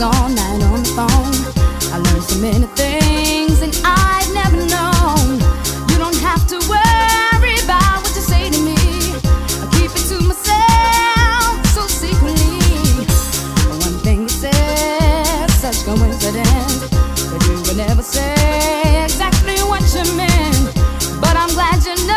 hours all night on the phone. I learned so many things and I'd never known. You don't have to worry about what you say to me. I keep it to myself so secretly. One thing you said, such coincidence, but you would never say exactly what you meant. But I'm glad you know.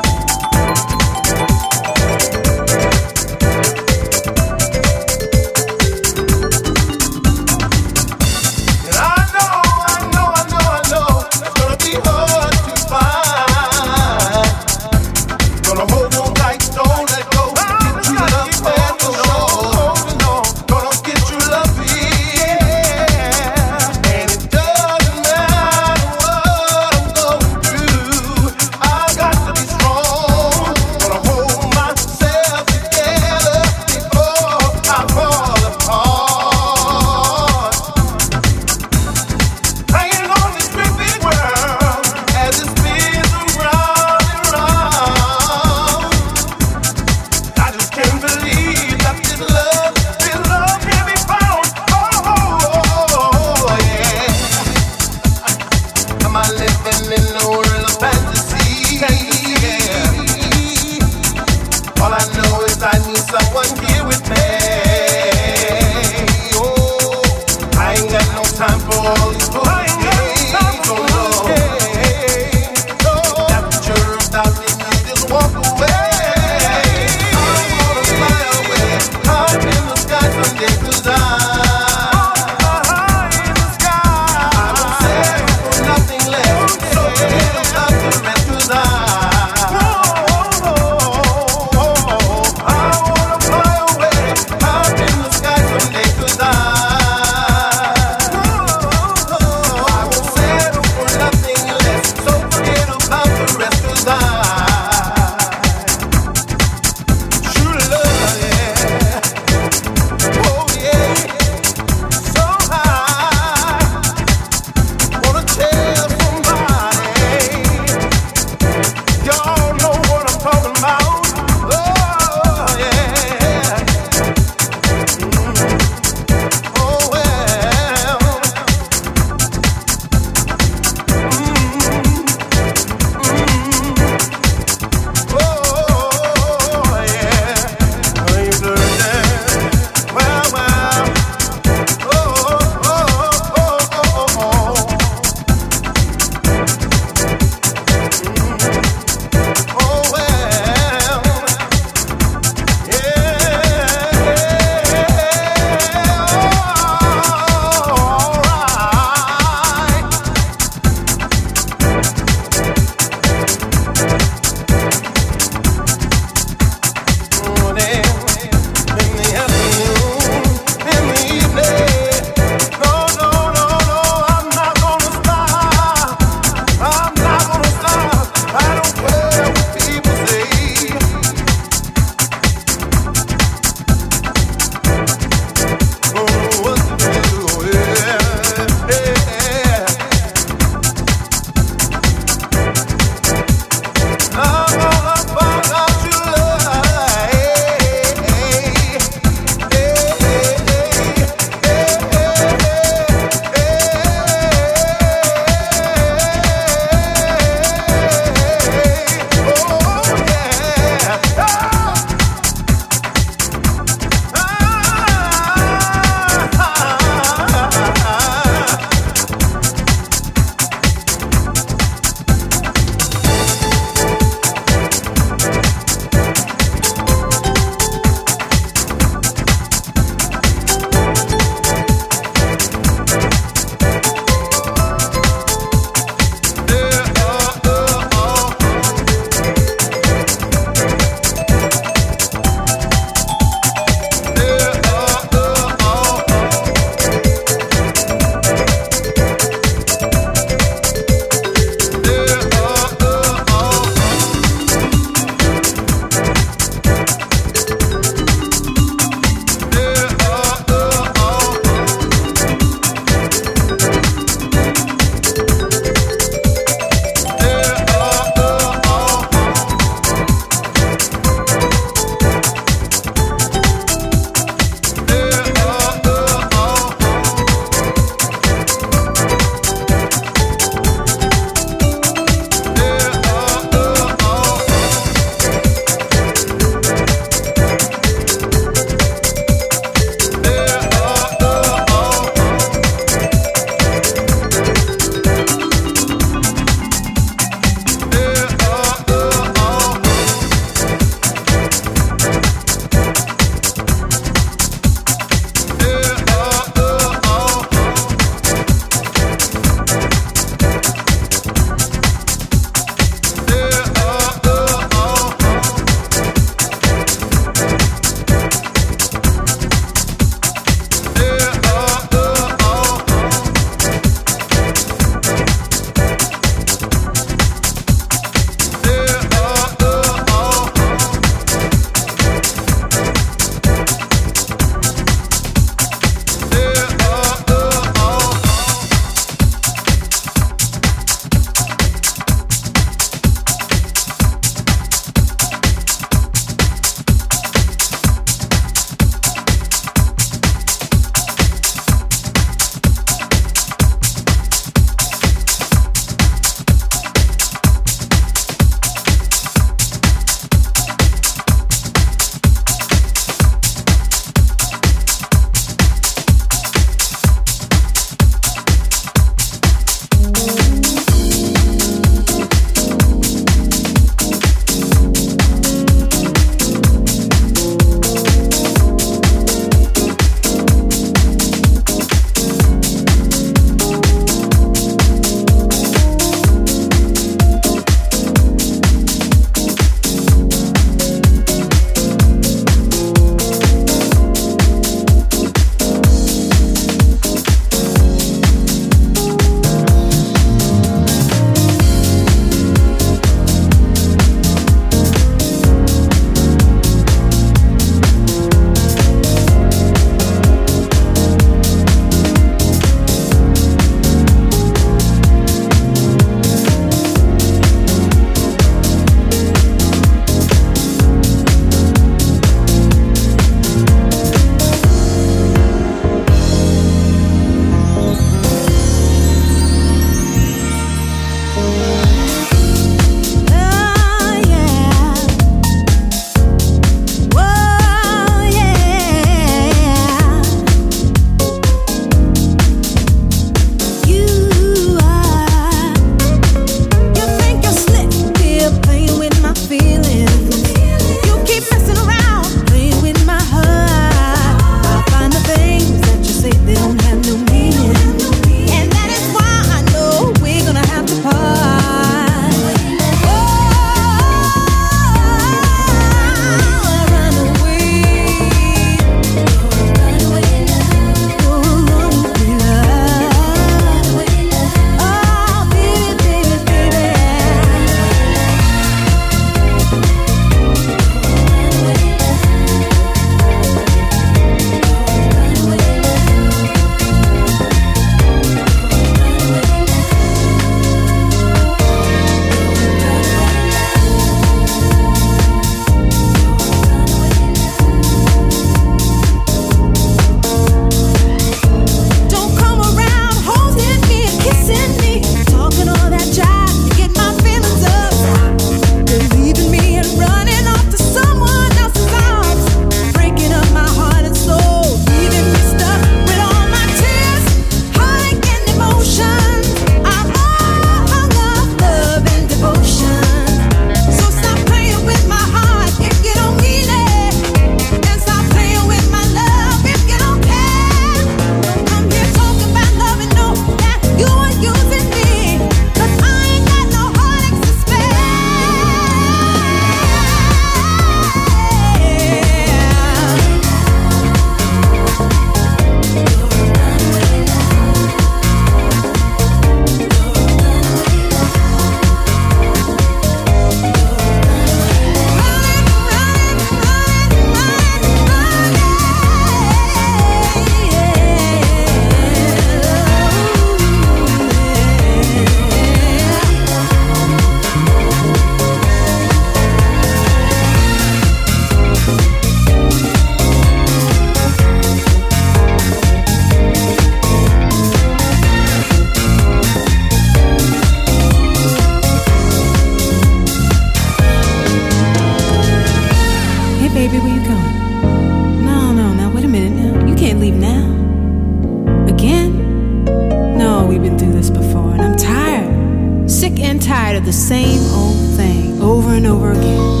tired of the same old thing over and over again.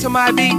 To my beat.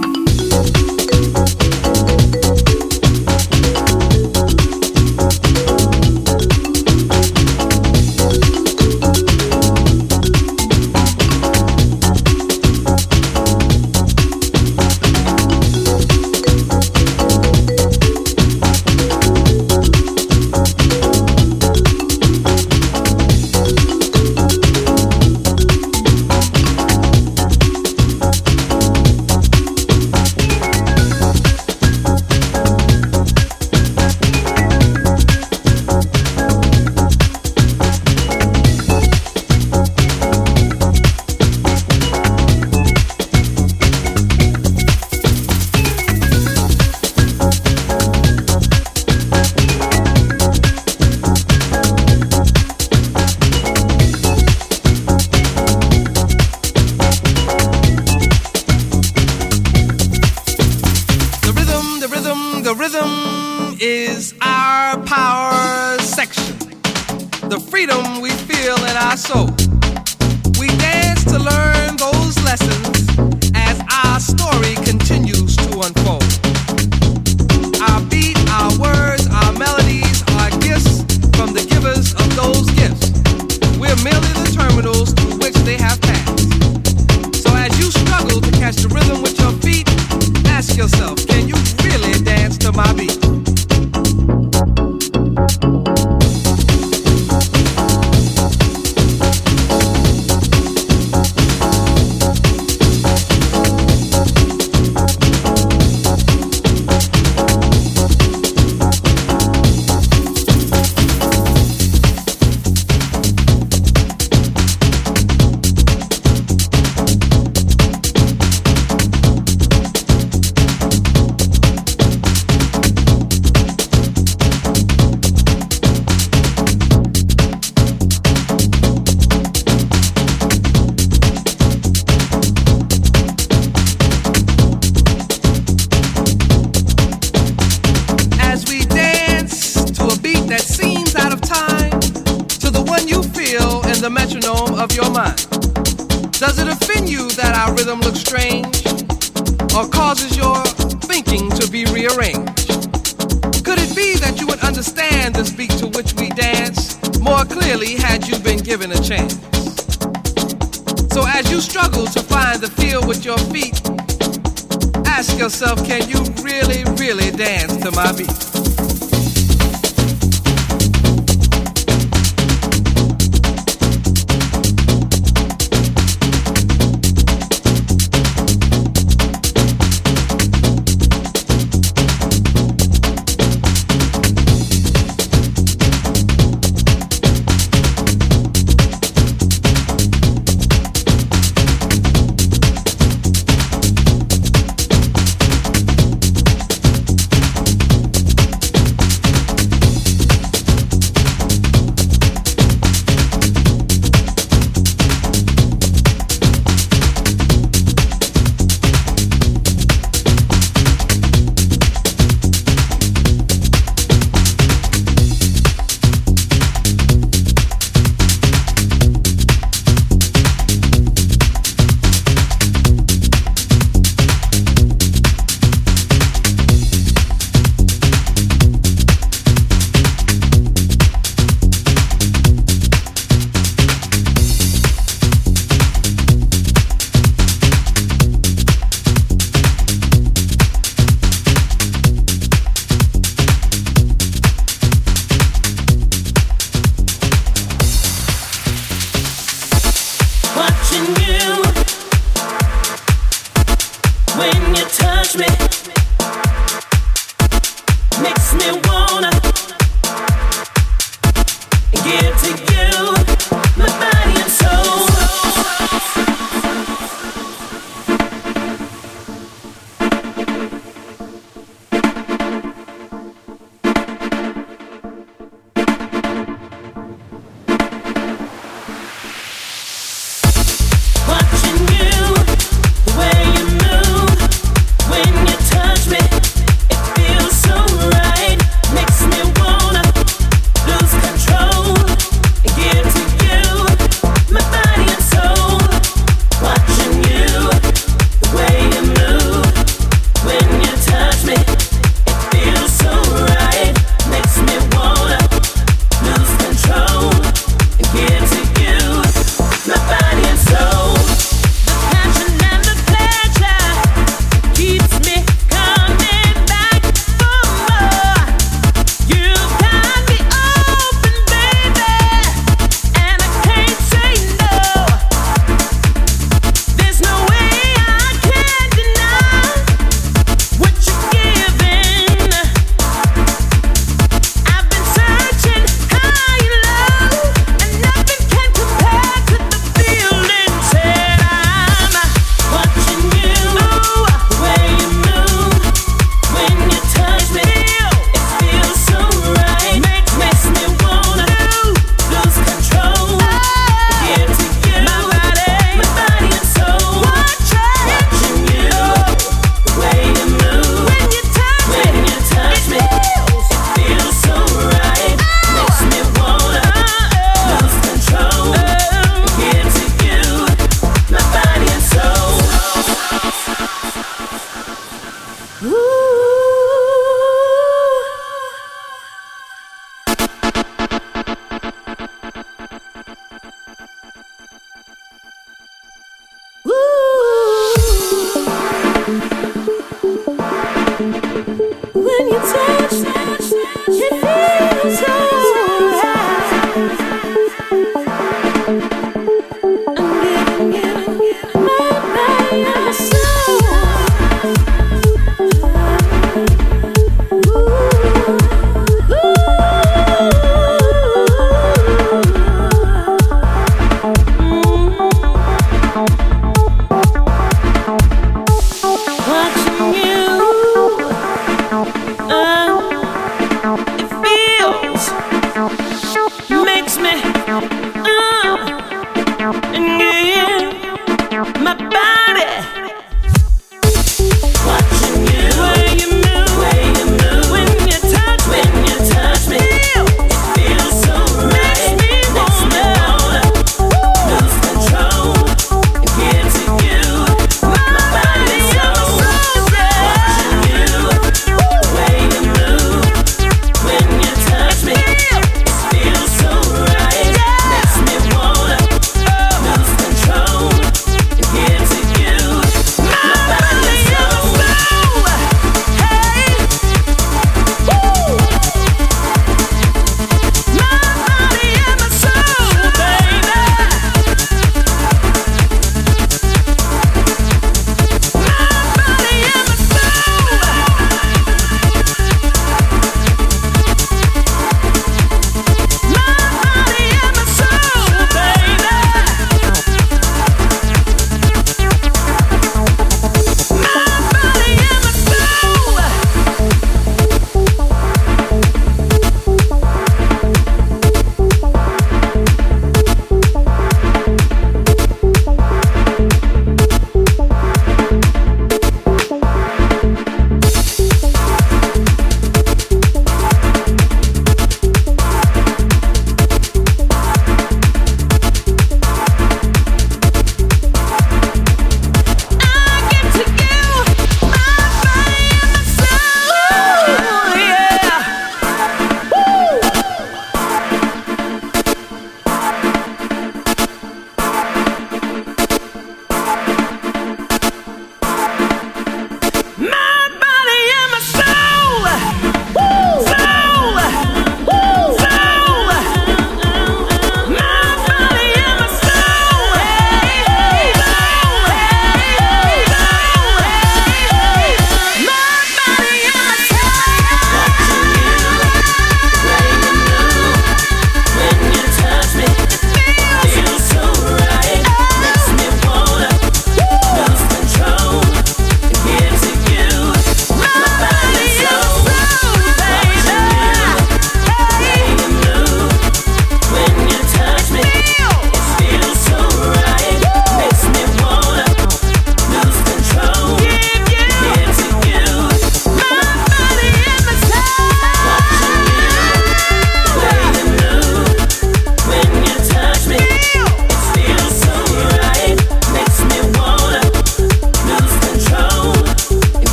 Makes me